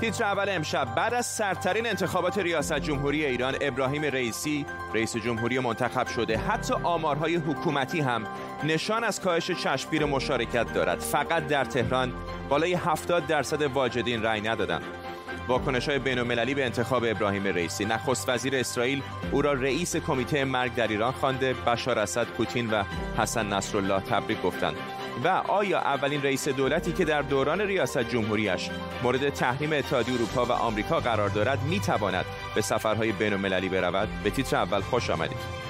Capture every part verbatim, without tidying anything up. تیتر اول امشب: بعد از سردترین انتخابات ریاست جمهوری ایران، ابراهیم رئیسی رئیس جمهوری منتخب شده. حتی آمارهای حکومتی هم نشان از کاهش چشمگیر مشارکت دارد. فقط در تهران بالای هفتاد درصد واجدین رأی ندادند. واکنش‌های بین‌المللی به انتخاب ابراهیم رئیسی: نخست وزیر اسرائیل او را رئیس کمیته مرگ در ایران خوانده. بشار اسد، پوتین و حسن نصرالله تبریک گفتند. و آیا اولین رئیس دولتی که در دوران ریاست جمهوریش مورد تحریم اتحادیه اروپا و آمریکا قرار دارد می‌تواند به سفرهای بین‌المللی برود؟ به تیتر اول خوش آمدید.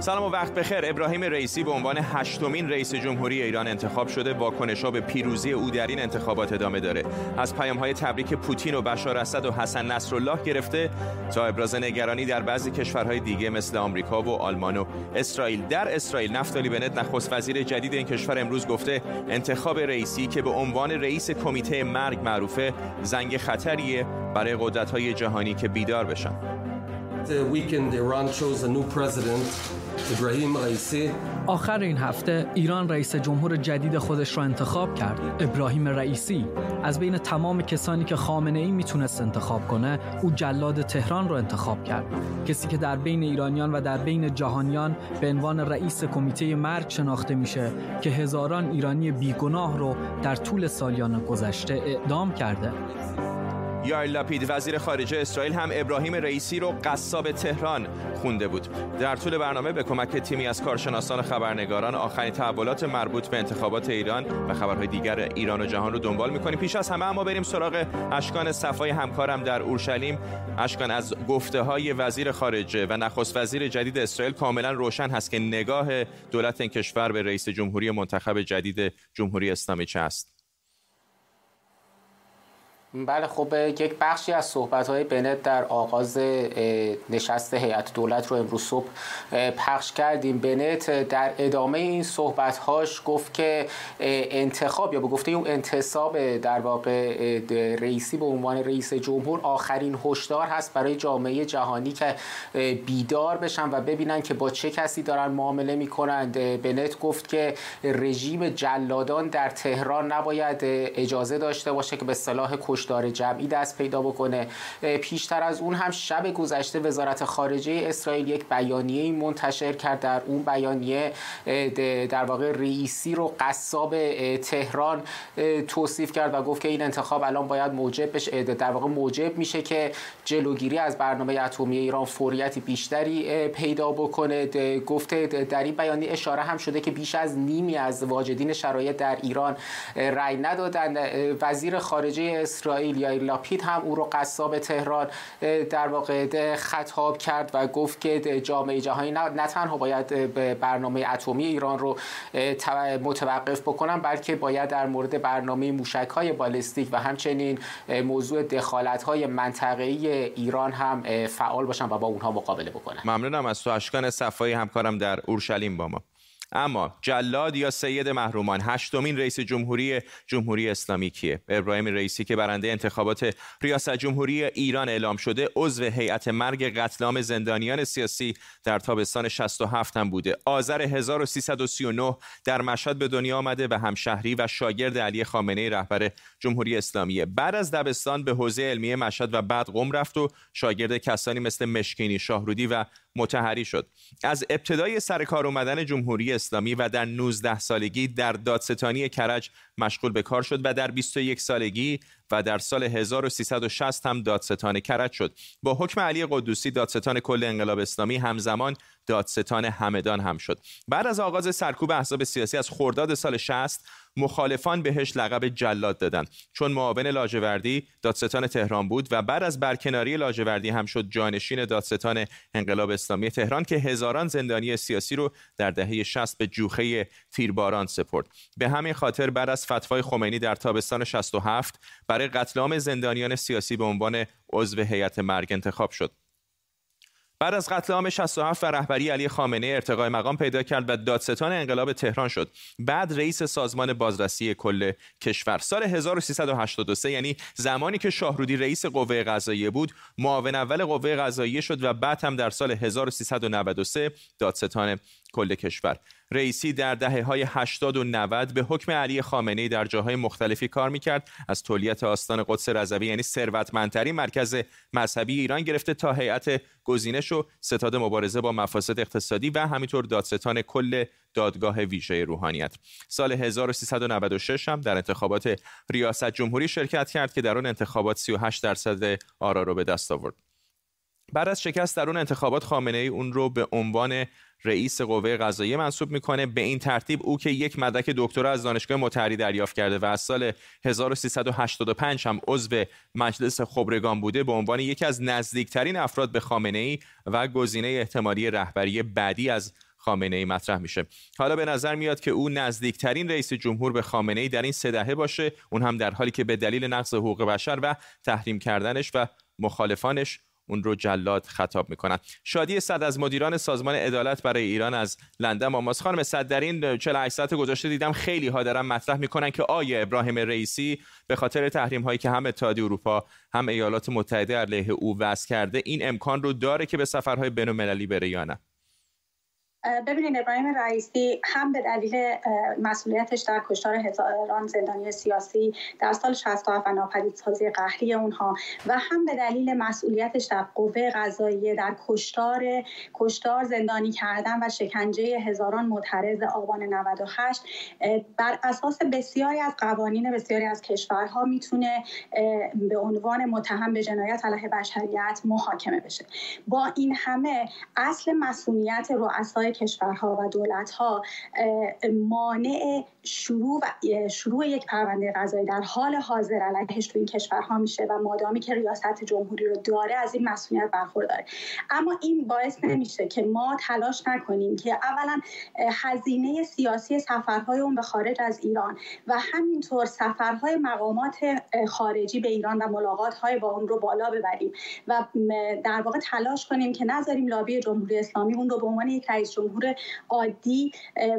سلام و وقت بخیر. ابراهیم رئیسی به عنوان هشتمین رئیس جمهوری ایران انتخاب شده. واکنش‌ها به پیروزی او در این انتخابات ادامه داره. از پیام‌های تبریک پوتین و بشار اسد و حسن نصرالله گرفته تا ابراز نگرانی در بعضی کشورهای دیگه مثل آمریکا و آلمان و اسرائیل. در اسرائیل نفتالی بنت، نخست وزیر جدید این کشور، امروز گفته انتخاب رئیسی که به عنوان رئیس کمیته مرگ معروفه، زنگ خطریه برای قدرت‌های جهانی که بیدار بشن. ابراهیم رئیسی. آخر این هفته ایران رئیس جمهور جدید خودش را انتخاب کرد. ابراهیم رئیسی از بین تمام کسانی که خامنه ای میتونست انتخاب کنه، او جلاد تهران را انتخاب کرد. کسی که در بین ایرانیان و در بین جهانیان به عنوان رئیس کمیته مرگ شناخته میشه که هزاران ایرانی بیگناه رو در طول سالیان گذشته اعدام کرده. یائیر لپید وزیر خارجه اسرائیل هم ابراهیم رئیسی رو قصاب تهران خونده بود. در طول برنامه به کمک تیمی از کارشناسان و خبرنگاران آخرین تحولات مربوط به انتخابات ایران و خبرهای دیگر ایران و جهان رو دنبال می‌کنیم. پیش از همه اما بریم سراغ اشکان صفایی همکارم در اورشلیم. اشکان، از گفته‌های وزیر خارجه و نخست وزیر جدید اسرائیل کاملا روشن هست که نگاه دولت این کشور به رئیس جمهوری منتخب جدید جمهوری اسلامی چه است. بله، خب یک بخشی از صحبت‌های بنت در آغاز نشست هیئت دولت رو امروز صبح پخش کردیم. بنت در ادامه این صحبت‌هاش گفت که انتخاب یا به گفته اون انتصاب در واقع رئیسی به عنوان رئیس جمهور آخرین هشدار هست برای جامعه جهانی که بیدار بشن و ببینن که با چه کسی دارن معامله می‌کنند. بنت گفت که رژیم جلادان در تهران نباید اجازه داشته باشه که به سلاح کشتار جمعی دست پیدا بکنه. پیشتر از اون هم شب گذشته وزارت خارجه اسرائیل یک بیانیه منتشر کرد. در اون بیانیه در واقع رئیسی رو قصاب تهران توصیف کرد و گفت که این انتخاب الان باید موجب بشه، در واقع موجب میشه که جلوگیری از برنامه اتمی ایران فوریتی بیشتری پیدا بکنه. گفته در این بیانیه اشاره هم شده که بیش از نیمی از واجدین شرایط در ایران رأی ندادند. وزیر خارجه اسرائیل یائیر لپید هم او رو قصاب تهران در واقع خطاب کرد و گفت که جامعه جهانی نه تنها باید برنامه اتمی ایران رو متوقف بکنن، بلکه باید در مورد برنامه موشک‌های بالستیک و همچنین موضوع دخالت‌های منطقه‌ای ایران هم فعال باشن و با اونها مقابله بکنن. ممنونم از تو اشکان صفایی همکارم در اورشلیم با ما. اما جلاد یا سید محرومان، هشتمین رئیس جمهوری جمهوری اسلامی کیه؟ ابراهیم رئیسی که برنده انتخابات ریاست جمهوری ایران اعلام شده، عضو هیئت مرگ قتل عام زندانیان سیاسی در تابستان شصت و هفت هم بوده. آذر هزار و سیصد و سی و نه در مشهد به دنیا آمده و همشهری و شاگرد علی خامنه ای رهبر جمهوری اسلامی. بعد از دبستان به حوزه علمیه مشهد و بعد قم رفت و شاگرد کسانی مثل مشکینی، شاهرودی و مطهری شد. از ابتدای سرکار اومدن جمهوری اسلامی و در نوزده سالگی در دادستانی کرج مشغول به کار شد و در بیست و یک سالگی و در سال هزار و سیصد و شصت هم دادستان کرج شد. با حکم علی قدوسی دادستان کل انقلاب اسلامی، همزمان دادستان همدان هم شد. بعد از آغاز سرکوب احزاب سیاسی از خرداد سال شصت، مخالفان بهش لقب جلاد دادن، چون معاون لاجوردی دادستان تهران بود و بعد از برکناری لاجوردی هم شد جانشین دادستان انقلاب اسلامی تهران که هزاران زندانی سیاسی رو در دهه شصت به جوخه تیرباران سپرد. به همین خاطر بعد از فتوای خمینی در تابستان شصت و هفت برای قتل عام زندانیان سیاسی به عنوان عضو هیئت مرگ انتخاب شد. بعد از قتل عام شصت و هفت و رهبری علی خامنه ای ارتقای مقام پیدا کرد و دادستان انقلاب تهران شد. بعد رئیس سازمان بازرسی کل کشور. سال هزار و سیصد و هشتاد و سه، یعنی زمانی که شاهرودی رئیس قوه قضاییه بود، معاون اول قوه قضاییه شد و بعد هم در سال هزار و سیصد و نود و سه دادستان کل کشور. رئیسی در دهه‌های هشتاد و نود به حکم علی خامنه‌ای در جاهای مختلفی کار می‌کرد، از تولیت آستان قدس رضوی یعنی ثروتمندترین مرکز مذهبی ایران گرفته تا هیئت گزینش و ستاد مبارزه با مفاسد اقتصادی و همینطور دادستان کل دادگاه ویژه روحانیت. سال هزار و سیصد و نود و شش هم در انتخابات ریاست جمهوری شرکت کرد که در آن انتخابات سی و هشت درصد آرا رو به دست آورد. بعد از شکست در اون انتخابات، خامنه‌ای اون رو به عنوان رئیس قوه قضاییه منصوب میکنه. به این ترتیب او که یک مدرک دکترا از دانشگاه مطهری دریافت کرده و از سال هزار و سیصد و هشتاد و پنج هم عضو مجلس خبرگان بوده، به عنوان یکی از نزدیکترین افراد به خامنه‌ای و گزینه احتمالی رهبری بعدی از خامنه‌ای مطرح میشه. حالا به نظر میاد که او نزدیکترین رئیس جمهور به خامنه‌ای در این سه دهه باشه، اون هم در حالی که به دلیل نقض حقوق بشر و تحریم کردنش و مخالفانش اون رو جلاد خطاب میکنن. شادی صدر از مدیران سازمان عدالت برای ایران از لندن با ماست. خانم صدر، در این چهل و هشت ساعت گذشته دیدم خیلی ها دارن مطرح میکنن که آیا ابراهیم رئیسی به خاطر تحریم هایی که هم اتحادیه اروپا هم ایالات متحده علیه او وضع کرده، این امکان رو داره که به سفرهای بین المللی بره یا نه؟ ببینید، ابراهیم رئیسی هم به دلیل مسئولیتش در کشتار هزاران زندانی سیاسی در سال شصت و هفت و ناپدیدسازی قهری اونها و هم به دلیل مسئولیتش در قوه قضاییه در کشتار کشتار زندانی کردن و شکنجه هزاران معترض آبان نود و هشت، بر اساس بسیاری از قوانین بسیاری از کشورها میتونه به عنوان متهم به جنایت علیه بشریت محاکمه بشه. با این همه اصل مسئولیت رؤسای کشورها و دولت‌ها مانع شروع و شروع یک پرونده قضایی در حال حاضر علیهش تو این کشورها میشه و مادامی که ریاست جمهوری رو داره از این مسئولیت برخورداره. اما این باعث نمیشه که ما تلاش نکنیم که اولا هزینه سیاسی سفرهای اون به خارج از ایران و همینطور سفرهای مقامات خارجی به ایران و ملاقات‌های با اون رو بالا ببریم و در واقع تلاش کنیم که نذاریم لابی جمهوری اسلامی اون رو به عنوان یک رئیس جمهور عادی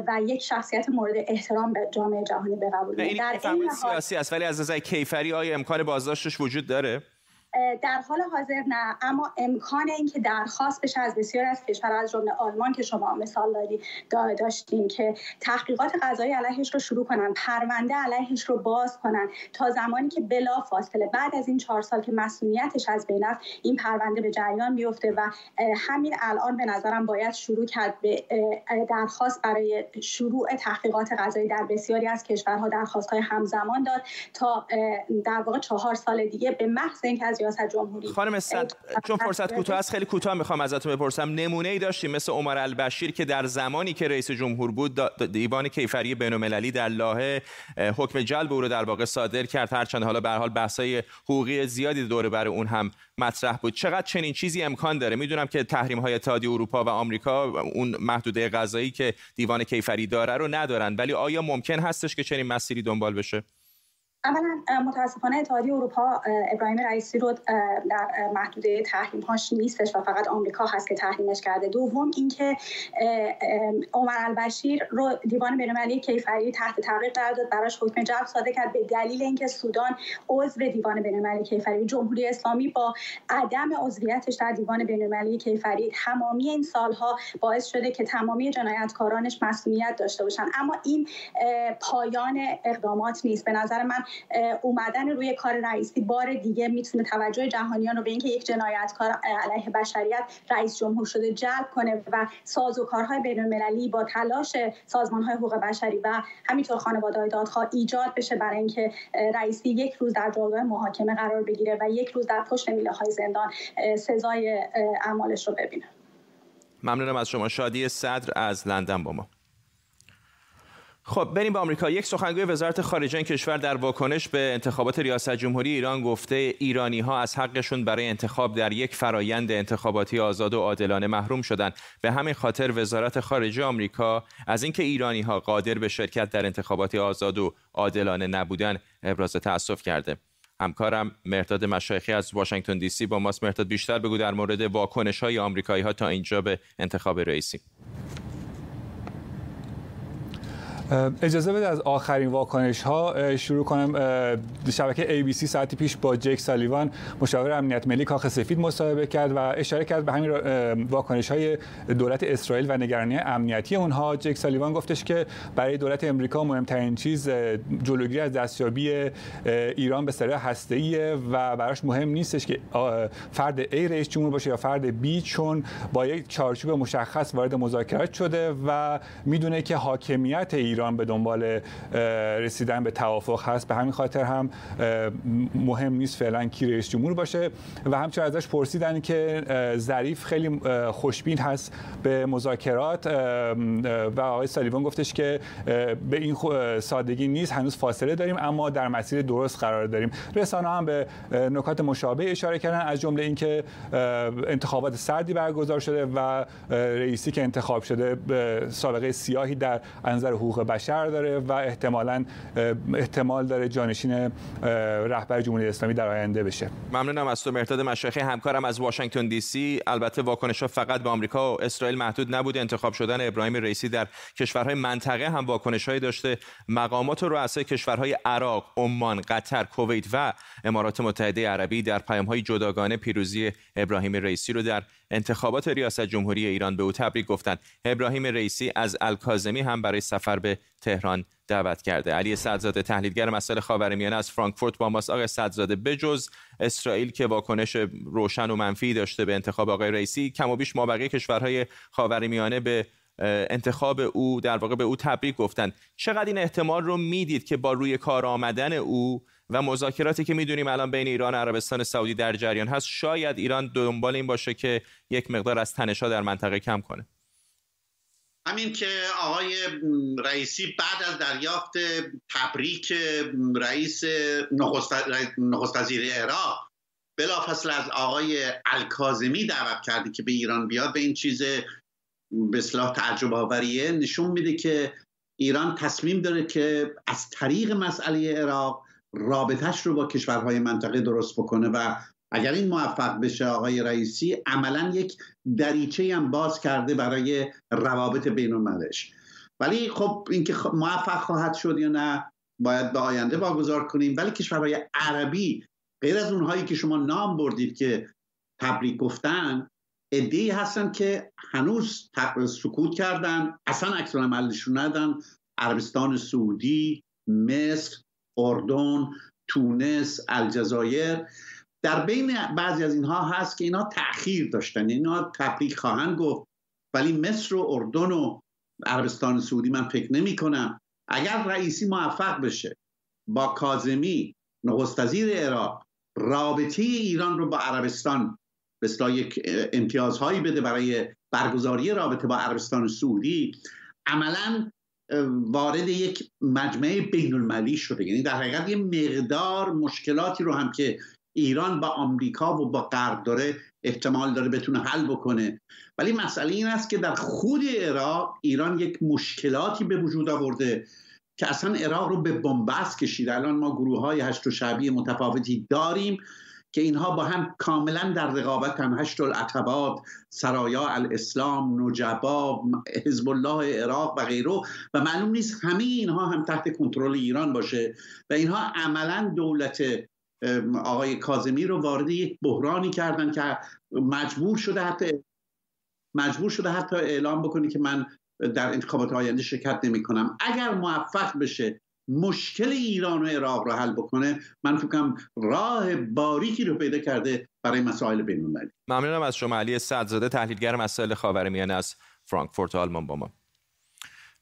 و یک شخصیت مورد احترام به جامعه جهانی بقبول کنه. در این سیاسی است، ولی از نظر کیفری آیا امکان بازداشتش وجود داره؟ در حال حاضر نه، اما امکان اینکه درخواست بشه از بسیاری از کشورها، از جمله آلمان که شما مثال دادی داشتین، که تحقیقات قضایی علیهش رو شروع کنن، پرونده علیهش رو باز کنن تا زمانی که بلا فاصله بعد از این چهار سال که مسئولیتش از بین رفت این پرونده به جریان بیفته. و همین الان به نظرم باید شروع کرد به درخواست برای شروع تحقیقات قضایی در بسیاری از کشورها، درخواست‌های همزمان داد تا در واقع چهار سال دیگه به محض اینکه از خانم صدر، چون فرصت کوتاه است خیلی کوتاه میخوام ازتون بپرسم، نمونه ای داشتیم مثل عمر البشیر که در زمانی که رئیس جمهور بود دیوان کیفری بین‌المللی در لاهه حکم جلب او رو در واقع صادر کرد، هرچند حالا به هر حال بحث‌های حقوقی زیادی دوره بر اون هم مطرح بود. چقدر چنین چیزی امکان داره؟ میدونم که تحریم‌های اتحادیه اروپا و آمریکا اون محدوده قضایی که دیوان کیفری داره رو ندارن، ولی آیا ممکن هستش که چنین مسیری دنبال بشه؟ اولا متاسفانه اتحادیه اروپا ابراهیم رئیسی رو در محدوده تحریم‌هاش نیستش و فقط آمریکا هست که تحریمش کرده. دوم اینکه عمر البشیر رو دیوان بین‌المللی کیفری تحت تعقیب قرار داد، براش حکم جلب صادر کرد به دلیل اینکه سودان عضو دیوان بین‌المللی کیفری، جمهوری اسلامی با عدم عضویتش در دیوان بین‌المللی کیفری تمامی این سالها باعث شده که تمامی جنایتکارانش مسئولیت داشته باشن. اما این پایان اقدامات نیست. به نظر من اومدن روی کار رئیسی بار دیگه میتونه توجه جهانیان رو به اینکه یک جنایتکار علیه بشریت رئیس جمهور شده جلب کنه و سازوکارهای بین‌المللی با تلاش سازمان‌های حقوق بشری و همینطور خانواده‌های دادخواه ایجاد بشه برای اینکه رئیسی یک روز در جایگاه محاکمه قرار بگیره و یک روز در پشت میله‌های زندان سزای اعمالش رو ببینه. ممنونم از شما. شادی صدر از لندن با ما. خب بریم به آمریکا. یک سخنگوی وزارت خارجه این کشور در واکنش به انتخابات ریاست جمهوری ایران گفته ایرانی‌ها از حقشون برای انتخاب در یک فرایند انتخاباتی آزاد و عادلانه محروم شدند. به همین خاطر وزارت خارجه آمریکا از اینکه ایرانی‌ها قادر به شرکت در انتخاباتی آزاد و عادلانه نبودن ابراز تأسف کرده. همکارم مرتضی مشایخی از واشنگتن دی سی با ماست. مرتضی بیشتر بگو در مورد واکنش‌های آمریکایی‌ها تا اینجا به انتخاب رئیسی. اجازه بده از آخرین واکنش ها شروع کنم. شبکه ای بی سی ساعتی پیش با جک سالیوان مشاور امنیت ملی کاخ سفید مصاحبه کرد و اشاره کرد به همین واکنش های دولت اسرائیل و نگرانی امنیتی اونها. جک سالیوان گفتش که برای دولت امریکا مهمترین چیز جلوگیری از دستیابی ایران به سلاح هسته‌ای و براش مهم نیستش که فرد A رئیس جمهور باشه یا فرد B، چون با یک چارچوب مشخص وارد مذاکرات شده و میدونه که حاکمیت ایران ایران به دنبال رسیدن به توافق هست، به همین خاطر هم مهم نیست فعلا کی رئیس جمهور باشه. و همچنین ازش پرسیدن که ظریف خیلی خوشبین هست به مذاکرات و آقای سالیوان گفتش که به این سادگی نیست، هنوز فاصله داریم اما در مسیر درست قرار داریم. رسانه هم به نکات مشابه اشاره کردن، از جمله اینکه انتخابات سردی برگزار شده و رئیسی که انتخاب شده سابقه سیاهی در انظر حقوق بشر داره و احتمالاً احتمال داره جانشین رهبر جمهوری اسلامی در آینده بشه. ممنونم از تو مرتضی مشایخی همکارم از واشنگتن دی سی. البته واکنش‌ها فقط به آمریکا و اسرائیل محدود نبود. انتخاب شدن ابراهیم رئیسی در کشورهای منطقه هم واکنش‌هایی داشته. مقامات و رؤسای کشورهای عراق، عمان، قطر، کویت و امارات متحده عربی در پیام‌های جداگانه پیروزی ابراهیم رئیسی رو در انتخابات ریاست جمهوری ایران به او تبریک گفتند. ابراهیم رئیسی از الکاظمی هم برای سفر به تهران دعوت کرده. علی صدزاده تحلیلگر مسائل خاورمیانه از فرانکفورت با ماست. آقای صدزاده، بجز اسرائیل که واکنش روشن و منفی داشته به انتخاب آقای رئیسی، کم و بیش مابقی کشورهای خاورمیانه به انتخاب او در واقع به او تبریک گفتند. چقدر این احتمال رو میدید که با روی کار آمدن او و مذاکراتی که میدونیم الان بین ایران و عربستان سعودی در جریان هست، شاید ایران دنبال این باشه که یک مقدار از تنش‌ها در منطقه کم کنه؟ همین که آقای رئیسی بعد از دریافت تبریک رئیس نخست وزیر عراق بلافاصله از آقای الکاظمی دعوت کردی که به ایران بیاد، به این چیز به اصطلاح تعجب آوریه نشون میده که ایران تصمیم داره که از طریق مسئله عراق رابطهش رو با کشورهای منطقه درست بکنه و اگر این موفق بشه آقای رئیسی عملا یک دریچه هم باز کرده برای روابط بین المللش. ولی خب اینکه موفق خواهد شد یا نه باید به آینده واگذار کنیم. ولی کشورهای عربی غیر از اونهایی که شما نام بردید که تبریک گفتن، عده‌ای هستن که هنوز سکوت کردن، اصلا عکس العملشون ندادن. عربستان سعودی، مصر، اردن، تونس، الجزایر. در بین بعضی از اینها هست که اینا تأخیر داشتن، اینا تبریک خواهند گفت، ولی مصر و اردن و عربستان سعودی من فکر نمی کنم. اگر رئیسی موفق بشه با کاظمی نخست وزیر عراق رابطه ایران رو با عربستان به اصطلاح یک امتیازهایی بده برای برگزاری رابطه با عربستان سعودی، عملاً وارد یک مجمع بین المللی شده. یعنی در حقیقت یه مقدار مشکلاتی رو هم که ایران با آمریکا و با غرب داره احتمال داره بتونه حل بکنه. ولی مسئله این است که در خود عراق ایران یک مشکلاتی به وجود آورده که اصلا عراق رو به بنبست کشیده. الان ما گروه های هشت و شعبی متفاوتی داریم که اینها با هم کاملا در رقابت هم، هشت العتبات، سرایا الاسلام، نجبا، حزب الله عراق و غیره، و معلوم نیست همه اینها هم تحت کنترل ایران باشه و اینها عملا دولت آقای کاظمی رو وارد یک بحرانی کردن که مجبور شده حتی مجبور شده حتی اعلام بکنه که من در انتخابات آینده شرکت نمی کنم. اگر موفق بشه مشکل ایران و عراق رو حل بکنه، من فکر کنم راه باریکی رو پیدا کرده برای مسائل بین المللی. ممنونم از شما علی صدزاده تحلیلگر مسائل خاورمیانه از فرانکفورت آلمان با ما.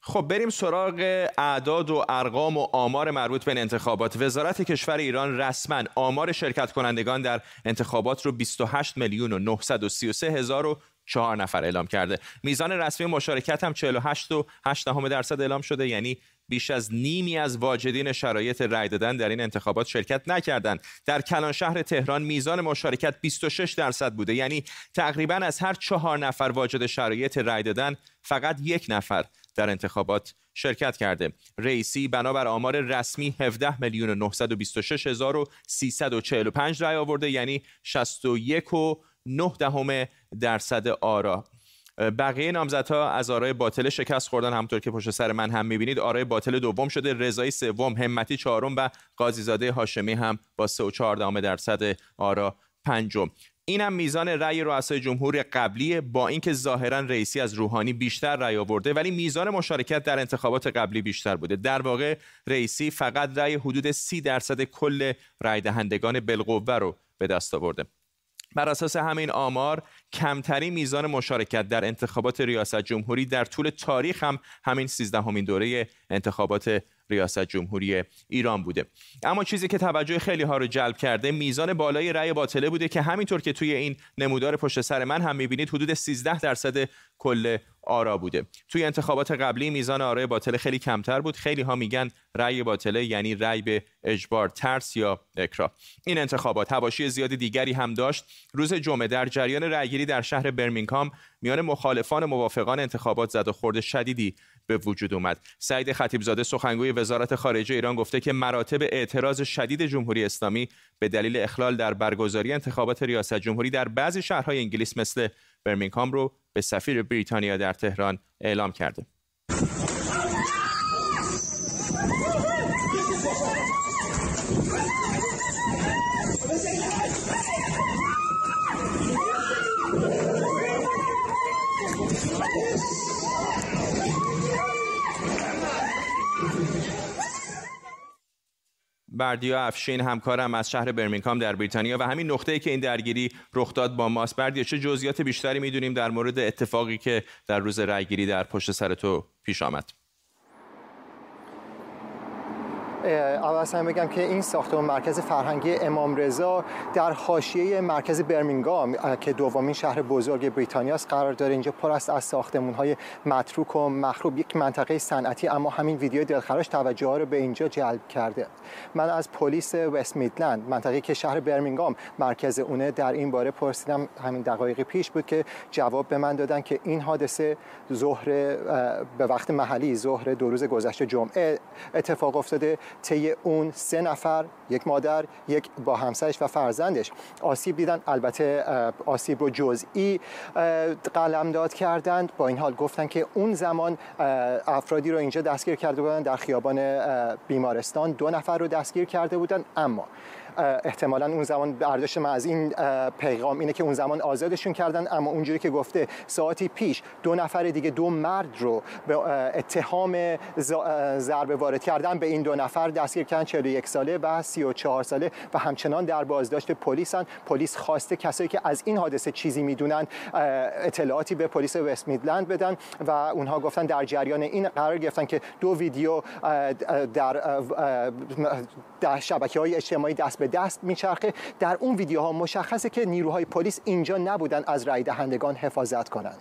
خب بریم سراغ اعداد و ارقام و آمار مربوط به انتخابات. وزارت کشور ایران رسما آمار شرکت کنندگان در انتخابات رو بیست و هشت میلیون و نهصد و سی و سه هزار و چهار نفر اعلام کرده. میزان رسمی مشارکت هم چهل و هشت و هشت دهم درصد اعلام شده، یعنی بیش از نیمی از واجدین شرایط رای دادن در این انتخابات شرکت نکردند. در کلانشهر تهران میزان مشارکت بیست و شش درصد بوده، یعنی تقریبا از هر چهار نفر واجد شرایط رای دادن فقط یک نفر در انتخابات شرکت کرده. رئیسی بنابر آمار رسمی هفده میلیون و نهصد و بیست و شش هزار و سیصد و چهل و پنج رای آورده، یعنی شصت و یک و نه دهم درصد آرا. بقیه نامزدها از آرای باطل شکست خوردن، همونطور که پشت سر من هم می‌بینید. آرای باطل دوم شده، رضایی سوم، همتی چهارم و قاضی زاده هاشمی هم با سه و چهار دهم درصد آرا پنجم. اینم میزان رأی رؤسای جمهور قبلی، با اینکه ظاهرا رئیسی از روحانی بیشتر رأی آورده ولی میزان مشارکت در انتخابات قبلی بیشتر بوده. در واقع رئیسی فقط رأی حدود سی درصد کل رأی دهندگان بالقوه رو به دست آورده. بر اساس همین آمار، کمترین میزان مشارکت در انتخابات ریاست جمهوری در طول تاریخ هم همین سیزدهمین دوره انتخابات ریاست جمهوری ایران بوده. اما چیزی که توجه خیلی ها رو جلب کرده میزان بالای رأی باطله بوده که همینطور که توی این نمودار پشت سر من هم می‌بینید حدود سیزده درصد کل آرا بوده. توی انتخابات قبلی میزان آرای باطله خیلی کمتر بود. خیلی ها میگن رأی باطله یعنی رأی به اجبار، ترس یا اکراه. این انتخابات حواشی زیادی دیگری هم داشت. روز جمعه در جریان رأیگیری در شهر برمینگهام میان مخالفان و موافقان انتخابات زد و خورد شدیدی به وجود اومد. سعید خطیبزاده سخنگوی وزارت خارجه ایران گفته که مراتب اعتراض شدید جمهوری اسلامی به دلیل اخلال در برگزاری انتخابات ریاست جمهوری در بعضی شهرهای انگلیس مثل برمینگهام رو به سفیر بریتانیا در تهران اعلام کرده. بردیا افشین همکارم از شهر برمینگهام در بریتانیا و همین نقطه‌ای که این درگیری رخ داد با ماست. بردیا، چه جزئیات بیشتری می‌دونیم در مورد اتفاقی که در روز رأیگیری در پشت سر تو پیش آمد؟ اول بگم که این ساختمان مرکز فرهنگی امام رضا در حاشیه مرکز برمینگهام که دومین شهر بزرگ بریتانیا است قرار داره. اینجا پر است از ساختمان‌های متروک و مخروب، یک منطقه صنعتی، اما همین ویدیو دلخراش توجه ها رو به اینجا جلب کرده. من از پلیس وست میدلند، منطقه‌ای که شهر برمینگهام مرکز اونه، در این باره پرسیدم. همین دقایقی پیش بود که جواب به من دادن که این حادثه ظهر به وقت محلی ظهر دو روز گذشته جمعه اتفاق افتاده. طی اون سه نفر، یک مادر، یک با همسرش و فرزندش آسیب دیدن. البته آسیب رو جزئی قلمداد کردند. با این حال گفتن که اون زمان افرادی رو اینجا دستگیر کرده بودن، در خیابان بیمارستان دو نفر رو دستگیر کرده بودن، اما احتمالاً اون زمان برداشت من از این پیغام اینه که اون زمان آزادشون کردن، اما اونجوری که گفته ساعتی پیش دو نفر دیگه، دو مرد رو به اتهام ضربه وارد کردن به این دو نفر دستگیر کردن، چهل و یک ساله و سی و چهار ساله و همچنان در بازداشت پلیسن. پلیس خواسته کسایی که از این حادثه چیزی میدونن اطلاعاتی به پلیس وست میدلند بدن و اونها گفتن در جریان این قرار گرفتن که دو ویدیو در در شبکه‌های اجتماعی دست به دست میچرخه. در اون ویدیوها مشخصه که نیروهای پلیس اینجا نبودن از رای دهندگان حفاظت کنند.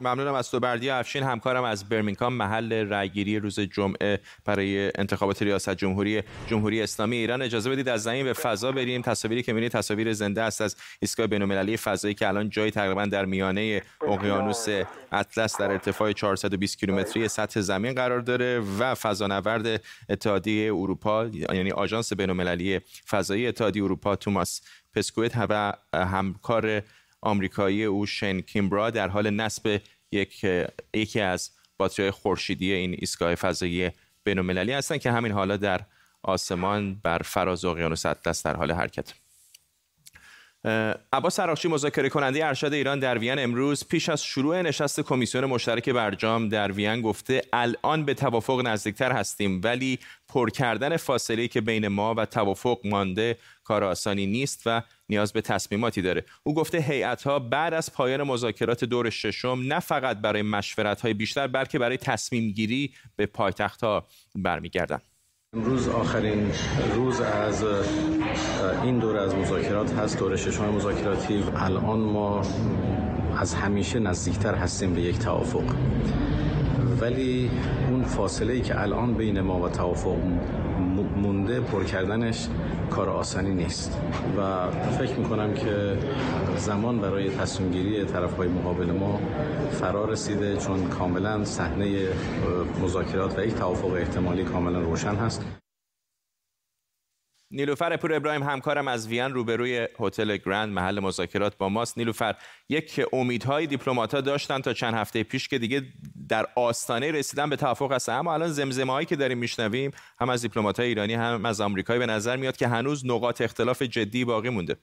ممنونم از تو بردیا افشین، همکارم از برمینگهام، محل رایگیری روز جمعه برای انتخابات ریاست جمهوری جمهوری اسلامی ایران. اجازه بدید از زمین به فضا بریم. تصاویری که می‌بینید تصاویر زنده است از ایستگاه بین‌المللی فضایی که الان جایی تقریبا در میانه اقیانوس اطلس در ارتفاع چهارصد و بیست کیلومتری سطح زمین قرار داره و فضانورد اتحادیه اروپا، یعنی آژانس بین‌المللی فضایی اتحادیه اروپا، توماس پسکویت و همکار آمریکایی او شن کیمبرا در حال نصب یک یکی از باتری‌های خورشیدی این ایستگاه فضایی بین‌المللی هستند که همین حالا در آسمان بر فراز اقیانوس اطلس در حال حرکت. عباس عراقچی مذاکره کننده ارشد ایران در وین امروز پیش از شروع نشست کمیسیون مشترک برجام در وین گفته الان به توافق نزدیکتر هستیم ولی پر کردن فاصله‌ای که بین ما و توافق مانده کار آسانی نیست و نیاز به تصمیماتی داره. او گفته هیئت‌ها بعد از پایان مذاکرات دور ششم نه فقط برای مشورت‌های بیشتر بلکه برای تصمیم‌گیری به پایتخت‌ها برمیگردند. امروز آخرین روز از این دوره از مذاکرات هست، دوره ششم مذاکراتی. الان ما از همیشه نزدیکتر هستیم به یک توافق، ولی اون فاصله ای که الان بین ما و توافق مونده پر کردنش کار آسانی نیست و فکر میکنم که زمان برای تصمیم گیری طرفهای مقابل ما فرا رسیده، چون کاملا صحنه مذاکرات و یک توافق احتمالی کاملا روشن هست. نیلوفر اپور ابراهیم همکارم از وین روبروی هتل گرند محل مذاکرات با ماست. نیلوفر، یک امیدهای دیپلمات‌ها داشتن تا چند هفته پیش که دیگه در آستانه رسیدن به توافق هستن، اما الان زمزمه‌هایی که داریم میشنویم هم از دیپلمات‌های ایرانی هم از آمریکایی به نظر میاد که هنوز نقاط اختلاف جدی باقی مونده.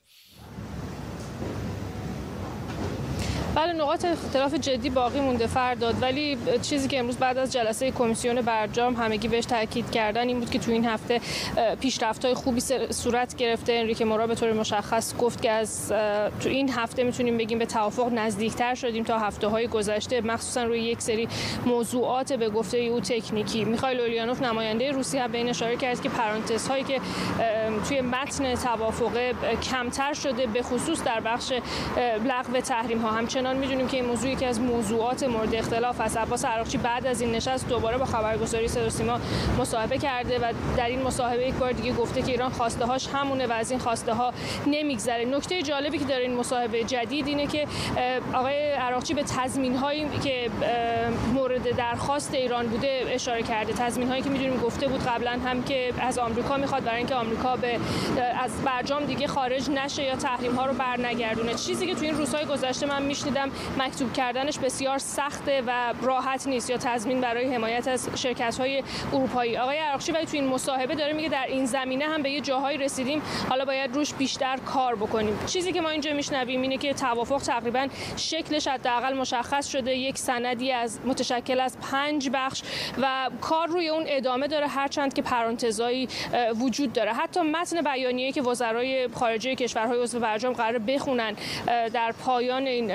بله، نقاط اختلاف جدی باقی مونده فرداد، ولی چیزی که امروز بعد از جلسه کمیسیون برجام همگی بهش تاکید کردن این بود که تو این هفته پیشرفت‌های خوبی صورت گرفته. انریکه مورا به طور مشخص گفت که از تو این هفته میتونیم بگیم به توافق نزدیکتر شدیم تا هفته‌های گذشته، مخصوصا روی یک سری موضوعات به گفته او تکنیکی. میخائیل اوليانوف نماینده روسیه به این اشاره کرد که پرانتزهایی که توی متن توافق کمتر شده، به خصوص در بخش لغو تحریم‌ها. همچنین می‌دونیم که این موضوع یکی از موضوعات مورد اختلاف است. عباس عراقچی بعد از این نشست دوباره با خبرگزاری صدا و سیما مصاحبه کرده و در این مصاحبه یک بار دیگه گفته که ایران خواسته‌هاش همونه و از این خواسته‌ها نمیگذره. نکته جالبی که داره این مصاحبه جدید اینه که آقای عراقچی به تضمین‌هایی که مورد درخواست ایران بوده اشاره کرده، تضمین‌هایی که می‌دونیم گفته بود قبلا هم که از آمریکا می‌خواد برای اینکه آمریکا به از برجام دیگه خارج نشه یا تحریم‌ها رو برنگردونه. چیزی که تو این روزهای گذشته من می‌شنیدم مکتوب کردنش بسیار سخته و راحت نیست، یا تضمین برای حمایت از شرکت‌های اروپایی. آقای عراقچی ولی تو این مصاحبه داره میگه در این زمینه هم به یه جاهایی رسیدیم، حالا باید روش بیشتر کار بکنیم. چیزی که ما اینجا میشنویم اینه که توافق تقریبا شکلش حداقل مشخص شده، یک سندی از متشکل از پنج بخش و کار روی اون ادامه داره، هرچند که پرانتزایی وجود داره. حتی متن بیانیه‌ای که وزرای خارجه کشورهای عضو برجام قرار بخونن در پایان این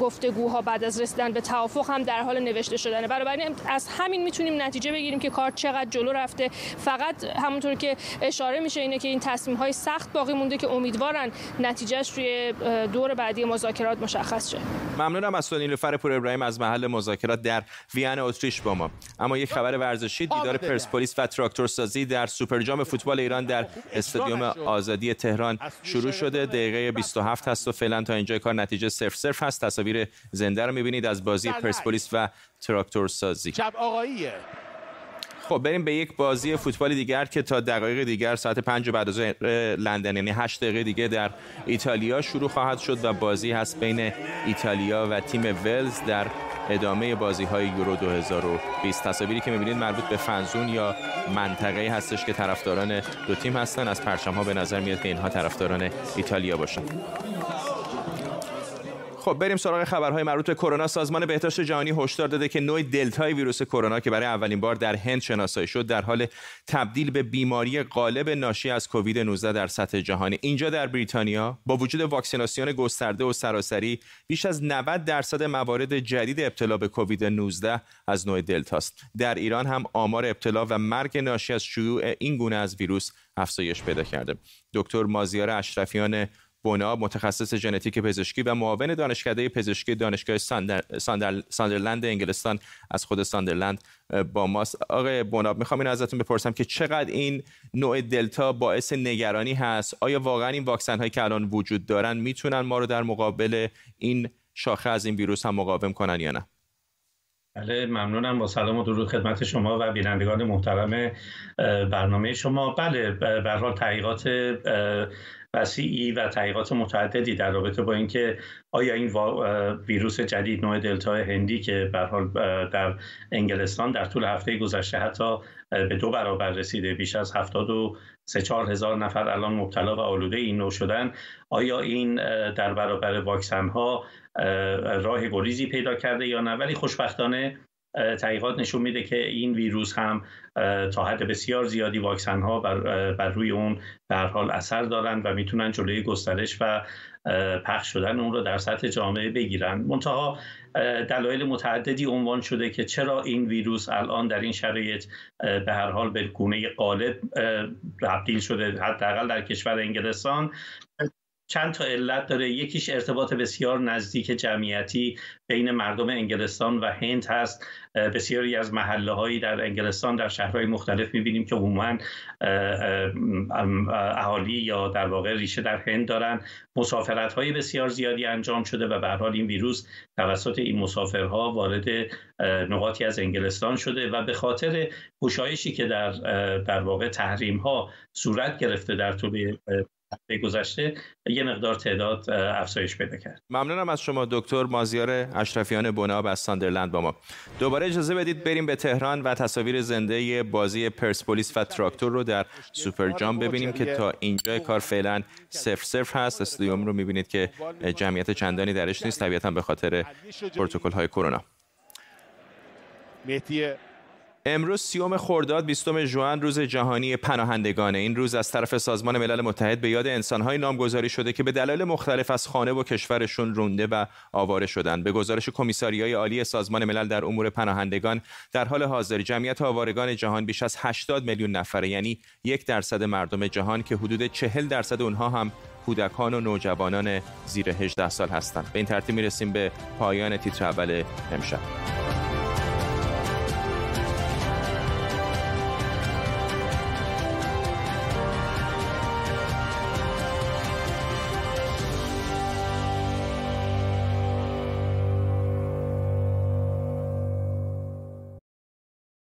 گفتگوها بعد از رسیدن به توافق هم در حال نوشته شدنه. بنابراین از همین میتونیم نتیجه بگیریم که کار چقدر جلو رفته. فقط همونطور که اشاره میشه اینه که این تصمیم‌های سخت باقی مونده که امیدوارن نتیجهش توی دور بعدی مذاکرات مشخص شه. ممنونم از نیلوفر اپور ابراهیم از محل مذاکرات در وین اتریش با ما. اما یک خبر ورزشی، دیدار پرسپولیس و تراکتورسازی در سوپرجام فوتبال ایران در استادیوم آزادی تهران شروع شده. دقیقه بیست و هفت هست و فعلا تا اینجا کار نتیجه صفر صفر هست. تصاویر زنده رو می‌بینید از بازی پرسپولیس و تراکتورسازی. شب آقاییه. خب بریم به یک بازی فوتبال دیگر که تا دقایق دیگر ساعت پنج بعد از لندن، یعنی هشت دقیقه دیگه در ایتالیا شروع خواهد شد و بازی هست بین ایتالیا و تیم ولز در ادامه بازی‌های یورو دو هزار و بیست. تصاویری که می‌بینید مربوط به فنزون یا منطقه‌ای هستش که طرفداران دو تیم هستن. از پرچم‌ها به نظر میاد که اینها طرفداران ایتالیا باشن. خب بریم سراغ خبرهای مربوط به کرونا. سازمان بهداشت جهانی هشدار داده که نوع دلتای ویروس کرونا که برای اولین بار در هند شناسایی شد در حال تبدیل به بیماری غالب ناشی از کووید نوزده در سطح جهانی. اینجا در بریتانیا با وجود واکسیناسیون گسترده و سراسری بیش از نود درصد موارد جدید ابتلا به کووید نوزده از نوع دلتاست. در ایران هم آمار ابتلا و مرگ ناشی از شیوع این گونه از ویروس افزایش پیدا کرده. دکتر مازیار اشرفیان بناب، متخصص ژنتیک پزشکی و معاون دانشکده پزشکی دانشگاه ساندر، ساندر، ساندرلند انگلستان از خود ساندرلند با ماست. آقای بناب، میخوام این ازتون بپرسم که چقدر این نوع دلتا باعث نگرانی هست؟ آیا واقعا این واکسن هایی که الان وجود دارن میتونن ما رو در مقابل این شاخه از این ویروس هم مقاوم کنن یا نه؟ بله، ممنونم. با سلام و درود خدمت شما و بینندگان محترم برنامه شما. بله، به هر حال تحقیقات وسیعی و تحقیقات متعددی در رابطه با اینکه آیا این ویروس جدید نوع دلتا هندی که به هر حال در انگلستان در طول هفته گذشته حتی به دو برابر رسیده، بیش از هفتاد و سه هزار نفر الان مبتلا و آلوده این نوع شدن، آیا این در برابر واکسن ها راه گریزی پیدا کرده یا نه؟ ولی خوشبختانه تحقیقات نشون میده که این ویروس هم تا حد بسیار زیادی واکسن ها بر, بر روی اون به هر حال اثر دارن و میتونن جلوی گسترش و پخش شدن اون رو در سطح جامعه بگیرن. منتها دلایل متعددی عنوان شده که چرا این ویروس الان در این شرایط به هر حال به گونه غالب تبدیل شده، حداقل در کشور انگلستان. چند تا علت داره. یکیش ارتباط بسیار نزدیک جمعیتی بین مردم انگلستان و هند هست. بسیاری از محله هایی در انگلستان در شهرهای مختلف میبینیم که عموما اهالی یا در واقع ریشه در هند دارن. مسافرت های بسیار زیادی انجام شده و به هر حال این ویروس توسط این مسافرها وارد نقاطی از انگلستان شده و به خاطر گشایشی که در در واقع تحریم ها صورت گرفته در طول به گذشته یه مقدار تعداد افزایش پیدا کرد. ممنونم از شما دکتر مازیار اشرفیان بناب از ساندرلند با ما. دوباره اجازه بدید بریم به تهران و تصاویر زنده بازی پرسپولیس و تراکتور رو در سوپر جام ببینیم که تا اینجا کار فعلا صفر صفر هست. استادیوم رو می‌بینید که جمعیت چندانی درش نیست، طبیعتاً به خاطر پروتکل‌های کرونا. امروز سیوم خرداد بیستم ژوئن روز جهانی پناهندگان. این روز از طرف سازمان ملل متحد به یاد انسان‌های نامگذاری شده که به دلایل مختلف از خانه و کشورشون رونده و آواره شدند. به گزارش کمیساریای عالی سازمان ملل در امور پناهندگان، در حال حاضر جمعیت آوارگان جهان بیش از هشتاد میلیون نفره، یعنی یک درصد مردم جهان که حدود چهل درصد اونها هم کودکان و نوجوانان زیر هجده سال هستند. به این ترتیب می‌رسیم به پایان تیتر اول امشب.